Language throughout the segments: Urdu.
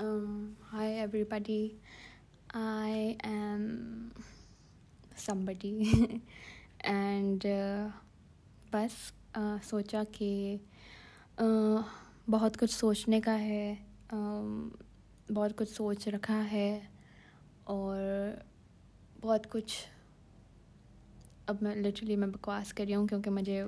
Hi everybody, I am somebody and بس سوچا کہ بہت کچھ سوچنے کا ہے, بہت کچھ سوچ رکھا ہے اور بہت کچھ اب میں لٹرلی میں بکواس کر رہی ہوں کیونکہ مجھے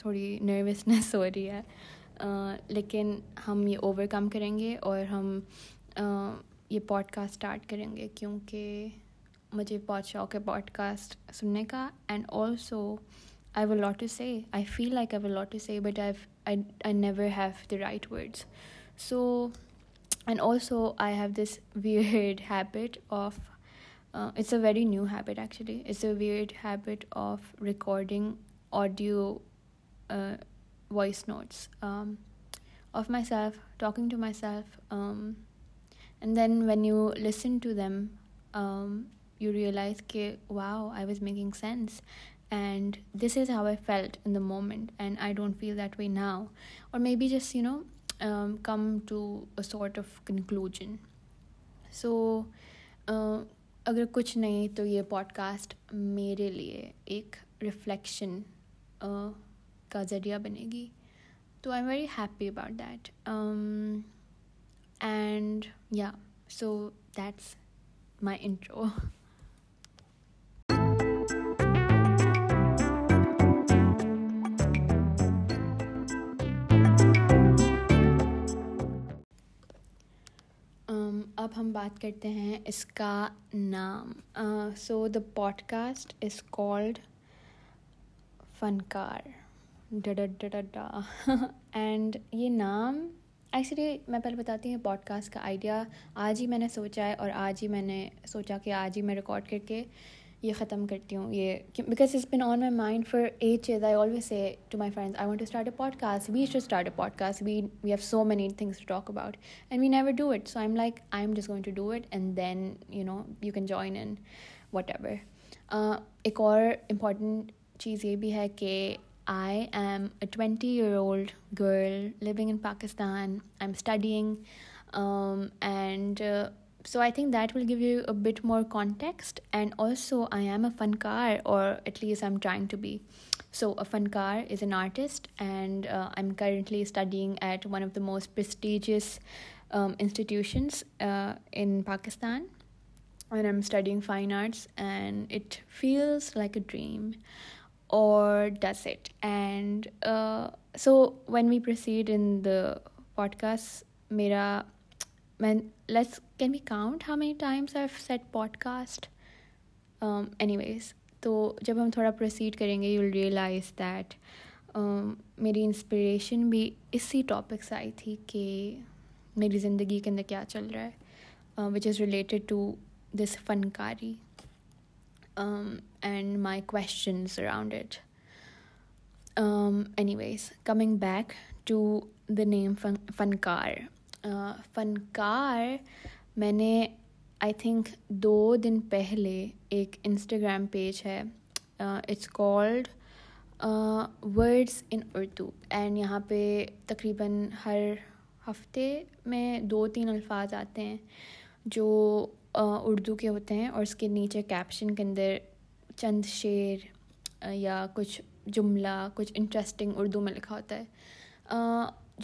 تھوڑی نروسنیس ہو رہی ہے, لیکن ہم یہ اوور کم کریں گے اور ہم یہ پوڈ کاسٹ اسٹارٹ کریں گے کیونکہ مجھے بہت شوق ہے پوڈ کاسٹ سننے کا. And also I have a lot to say. I feel like I have a lot to say, but I never have the right words. So, and also I have this weird habit of, it's a very new habit actually. It's a weird habit of recording audio voice notes of myself, talking to myself. And then when you listen to them, you realize that, wow, I was making sense. And this is how I felt in the moment, and I don't feel that way now, or maybe just come to a sort of conclusion. So agar kuch nahi to ye podcast mere liye ek reflection ka zariya banegi, so I'm very happy about that. And yeah, so that's my intro. اب ہم بات کرتے ہیں اس کا نام. So the podcast is called فنکار ڈڈا. اینڈ یہ نام ایکچولی میں پہلے بتاتی ہوں پوڈ کاسٹ کا آئیڈیا آج ہی میں نے سوچا ہے, اور آج ہی میں نے سوچا کہ آج ہی میں ریکارڈ کر کے یہ ختم کرتی ہوں یہ, because it's been on my mind for ages. I always say to my friends I want to start a podcast, we should start a podcast, we have so many things to talk about and we never do it. So I am like I am just going to do it and then you can join in whatever. ایک اور امپورٹنٹ چیز یہ بھی ہے کہ I am a 20-year-old girl living in Pakistan. I am studying and so I think that will give you a bit more context, and also I am a fankar, or at least I'm trying to be. So a fankar is an artist, and I'm currently studying at one of the most prestigious institutions in Pakistan, and I'm studying fine arts, and it feels like a dream, or does it? And so when we proceed in the podcast, can we count how many times I've said podcast? Anyways, تو جب ہم تھوڑا پروسیڈ کریں گے you'll realize that میری انسپریشن بھی اسی ٹاپک سے آئی تھی کہ میری زندگی کے اندر کیا چل رہا ہے, which is related to this فنکاری and my questions around it. Anyways, coming back to the name فنکار. فنکار میں نے آئی تھنک 2 دن پہلے ایک انسٹاگرام پیج ہے, it's called words in Urdu, and یہاں پہ تقریباً ہر ہفتے میں 2-3 الفاظ آتے ہیں جو اردو کے ہوتے ہیں, اور اس کے نیچے کیپشن کے اندر چند شعر یا کچھ جملہ کچھ انٹرسٹنگ اردو میں لکھا ہوتا ہے,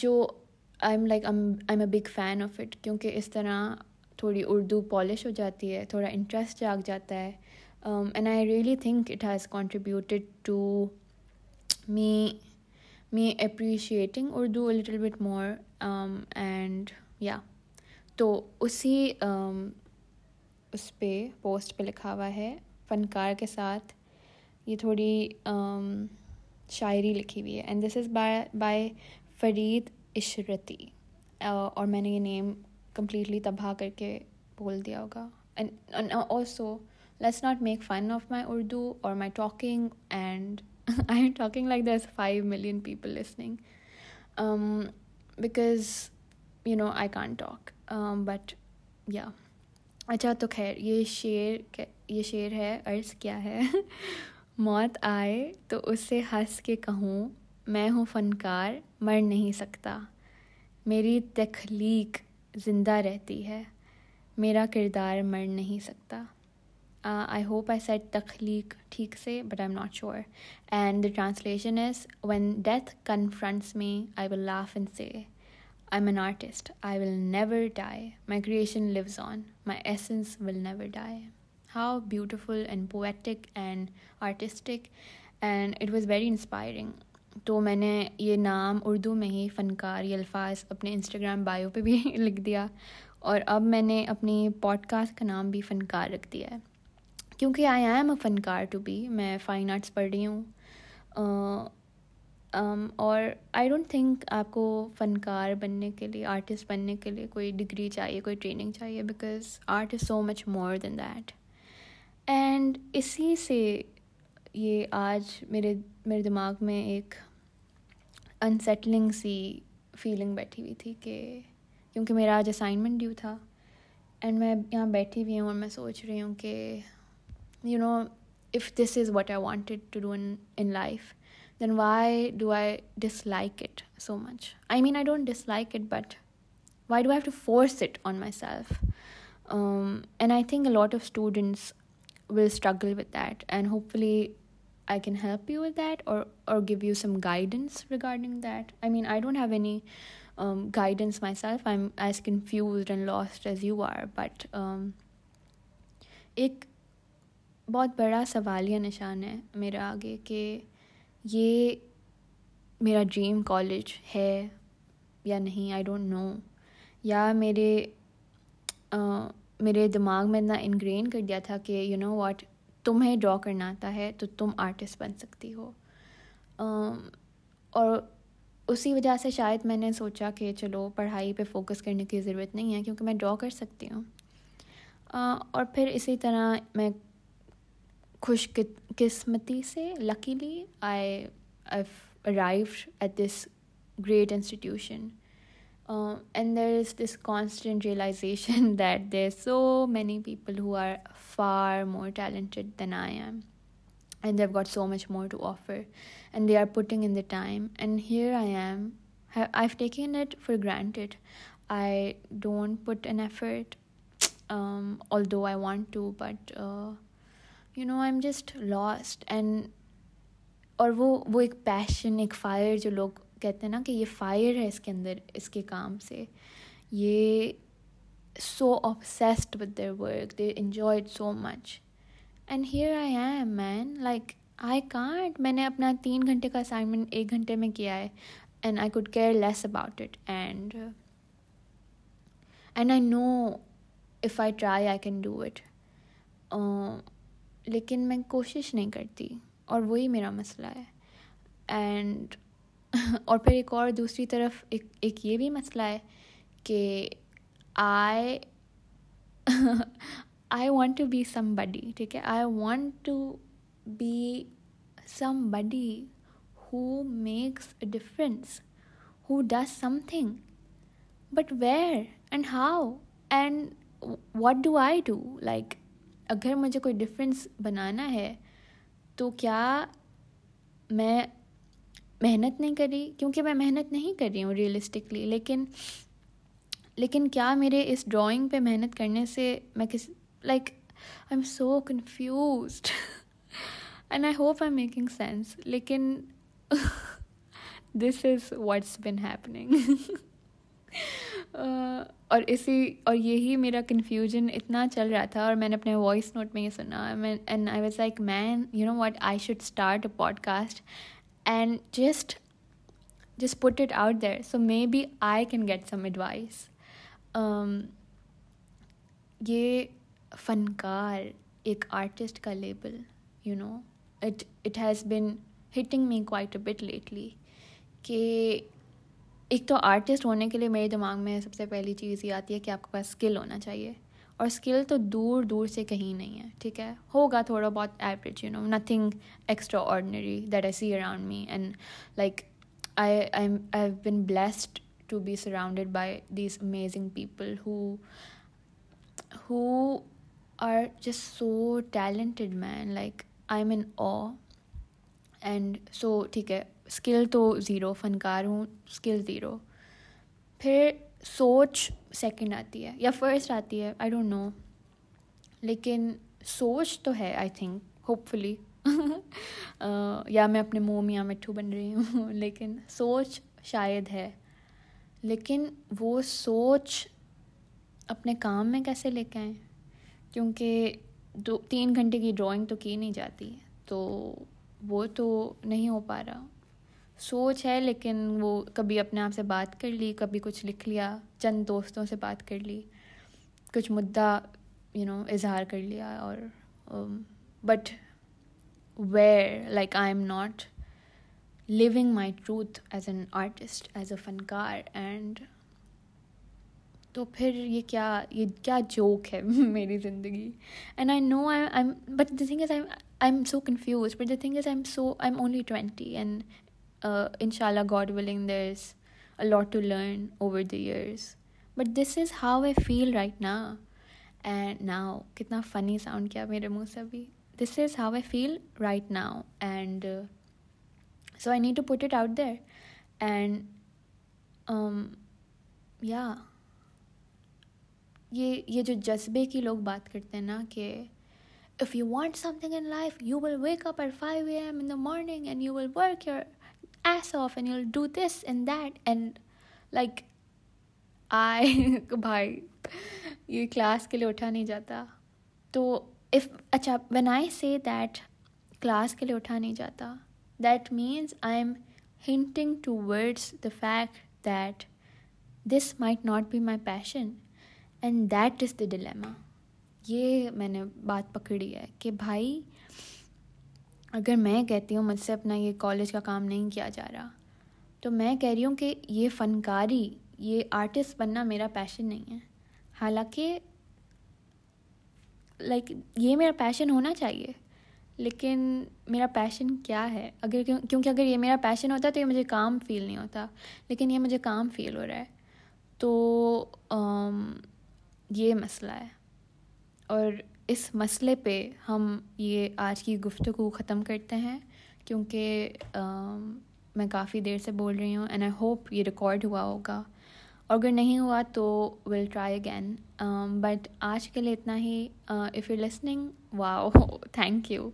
جو I'm a big fan of it کیونکہ اس طرح تھوڑی اردو پالش ہو جاتی ہے, تھوڑا انٹرسٹ جاگ جاتا ہے. And I really think it has contributed to me appreciating Urdu a little bit more. And yeah, تو اسی اس پہ پوسٹ پہ لکھا ہوا ہے فنکار کے ساتھ یہ تھوڑی شاعری لکھی ہوئی ہے, and this is by Farid Ishrati, اور میں نے یہ نیم کمپلیٹلی تباہ کر کے بول دیا ہوگا. And also let's not make fun of my Urdu اور my talking, and I am talking like there's 5 million people listening because I can't talk, but یا اچھا. تو خیر یہ شعر ہے, عرض کیا ہے, موت آئے تو اس سے ہنس کے کہوں میں ہوں فنکار مر نہیں سکتا, میری تخلیق زندہ رہتی ہے، میرا کردار مر نہیں سکتا. I hope I said تخلیق ٹھیک سے but I'm not sure. And the translation is, when death confronts me, I will laugh and say, I'm an artist. I will never die. My creation lives on. My essence will never die. How beautiful and poetic and artistic. And it was very inspiring. تو میں نے یہ نام اردو میں ہی فنکار، یہ الفاظ اپنے انسٹاگرام بایو پہ بھی لکھ دیا، اور اب میں نے اپنی پوڈ کاسٹ کا نام بھی فنکار رکھ دیا ہے، کیونکہ آئی ایم اے فنکار ٹو بی. میں فائن آرٹس پڑھ رہی ہوں، اور آئی ڈونٹ تھنک آپ کو فنکار بننے کے لیے، آرٹسٹ بننے کے لیے کوئی ڈگری چاہیے، کوئی ٹریننگ چاہیے، because art is so much more than that. And اسی سے یہ آج میرے دماغ میں ایک انسیٹلنگ سی فیلنگ بیٹھی ہوئی تھی، کہ کیونکہ میرا آج اسائنمنٹ ڈیو تھا، اینڈ میں یہاں بیٹھی ہوئی ہوں اور میں سوچ رہی ہوں کہ you know, if this is what I wanted to do in life, then why do I dislike it so much? I mean, I don't dislike it, but why do I have to force it on myself? And I think a lot of students will struggle with that, and hopefully I can help you with that or give you some guidance regarding that. I mean, I don't have any guidance myself. I'm as confused and lost as you are, but ek بہت بڑا سوالیہ نشان ہے میرا آگے کہ یہ میرا ڈریم کالج ہے یا نہیں، آئی ڈونٹ نو. یا میرے دماغ میں اتنا انگرین کر دیا تھا کہ یو نو واٹ، تمہیں ڈرا کرنا آتا ہے تو تم آرٹسٹ بن سکتی ہو، اور اسی وجہ سے شاید میں نے سوچا کہ چلو پڑھائی پہ فوکس کرنے کی ضرورت نہیں ہے، کیونکہ میں ڈرا کر سکتی ہوں. اور پھر اسی طرح میں خوش قسمتی سے، luckily I arrived at this great institution, and there is this constant realization that there so many people who are far more talented than I am, and they have got so much more to offer, and they are putting in the time, and here I am, I have taken it for granted, I don't put N effort although I want to, but you know I'm just lost. And اور وہ ایک پیشن، ایک فائر جو لوگ کہتے ہیں نا کہ یہ فائر ہے اس کے اندر، اس کے کام سے، یہ سو obsessed with their work, they enjoy it so much, and here I am man, like I can't. میں نے اپنا 3 گھنٹے کا اسائنمنٹ 1 گھنٹے میں کیا ہے، and I could care less about it, and I know if I try I can do it, لیکن میں کوشش نہیں کرتی، اور وہی میرا مسئلہ ہے. اینڈ اور پھر ایک اور دوسری طرف ایک یہ بھی مسئلہ ہے کہ I want to be somebody, ٹھیک ہے، I want to be somebody who makes a difference, who does something, but where and how and what do I do? Like اگر مجھے کوئی ڈفرینس بنانا ہے تو کیا میں محنت نہیں کری؟ کیونکہ میں محنت نہیں کر رہی ہوں ریئلسٹکلی، لیکن کیا میرے اس ڈرائنگ پہ محنت کرنے سے میں like I am so confused, and I hope I am making sense, لیکن this is what's been happening. اور یہی میرا کنفیوژن اتنا چل رہا تھا، اور میں نے اپنے وائس نوٹ میں یہ سنا، and I was like man you know what, I should start a podcast and just put it out there, so maybe I can get some advice. یہ فنکار ایک آرٹسٹ کا label, you know it has been hitting me quite a bit lately, کہ ایک تو آرٹسٹ ہونے کے لیے میرے دماغ میں سب سے پہلی چیز یہ آتی ہے کہ آپ کے پاس اسکل ہونا چاہیے، اور اسکل تو دور دور سے کہیں نہیں ہے، ٹھیک ہے، ہوگا تھوڑا بہت average, you know nothing extraordinary that I see around me, and like I have been blessed to be surrounded by these amazing people who are just so talented man, like I am in awe. And so ٹھیک ہے، اسکل تو زیرو، فنکار ہوں، اسکل زیرو، پھر سوچ سیکنڈ آتی ہے یا فرسٹ آتی ہے، آئی ڈونٹ نو، لیکن سوچ تو ہے آئی تھنک، ہوپ فلی. یا میں اپنے منہ میاں مٹھو بن رہی ہوں، لیکن سوچ شاید ہے، لیکن وہ سوچ اپنے کام میں کیسے لے کے آئیں، کیونکہ 2-3 گھنٹے کی ڈرائنگ تو کی نہیں جاتی، تو وہ تو نہیں ہو پا رہا. سوچ ہے لیکن وہ کبھی اپنے آپ سے بات کر لی، کبھی کچھ لکھ لیا، چند دوستوں سے بات کر لی، کچھ مدعا اظہار کر لیا، اور but where like I am not living my truth as an artist, as a فنکار، اینڈ تو پھر یہ کیا جوک ہے میری زندگی. And I know but the thing is I am so confused, but the thing is I am only 20 and inshallah God willing there's a lot to learn over the years, but this is how I feel right now. And now kitna funny sound kiya mere muh se abhi. This is how I feel right now, and so I need to put it out there, and yeah, ye jo jazbe ki log baat karte hain na ke if you want something in life you will wake up at 5 a.m. in the morning and you will work your ass off and you'll do this and that, and like I bhai ye class ke liye utha nahi jata, to if acha when I say that class ke liye utha nahi jata, that means I'm hinting towards the fact that this might not be my passion, and that is the dilemma. ye maine baat pakdi hai ki bhai اگر میں کہتی ہوں مجھ سے اپنا یہ کالج کا کام نہیں کیا جا رہا، تو میں کہہ رہی ہوں کہ یہ فنکاری، یہ آرٹسٹ بننا میرا پیشن نہیں ہے، حالانکہ لائک یہ میرا پیشن ہونا چاہیے، لیکن میرا پیشن کیا ہے؟ کیونکہ اگر یہ میرا پیشن ہوتا تو یہ مجھے کام فیل نہیں ہوتا، لیکن یہ مجھے کام فیل ہو رہا ہے، تو یہ مسئلہ ہے. اور اس مسئلے پہ ہم یہ آج کی گفتگو ختم کرتے ہیں، کیونکہ میں کافی دیر سے بول رہی ہوں، اینڈ آئی ہوپ یہ ریکارڈ ہوا ہوگا، اور اگر نہیں ہوا تو ول ٹرائی اگین، بٹ آج کے لیے اتنا ہی. If you listening, wow, thank you,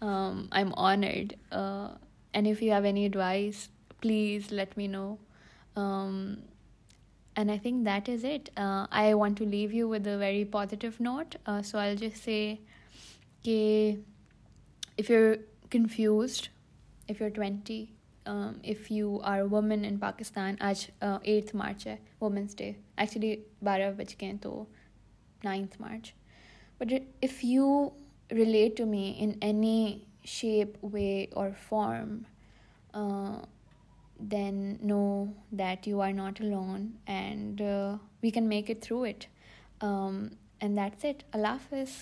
I am honoured, and if you have any advice please let me know. And I think that is it. I want to leave you with a very positive note. So I'll just say that if you're confused, if you're 20, if you are a woman in Pakistan, aaj 8th March hai, Women's Day. Actually, 12 baj gaye hain, toh 9th March. But if you relate to me in any shape, way or form, then know that you are not alone, and we can make it through it, and that's it. Allah Hafiz.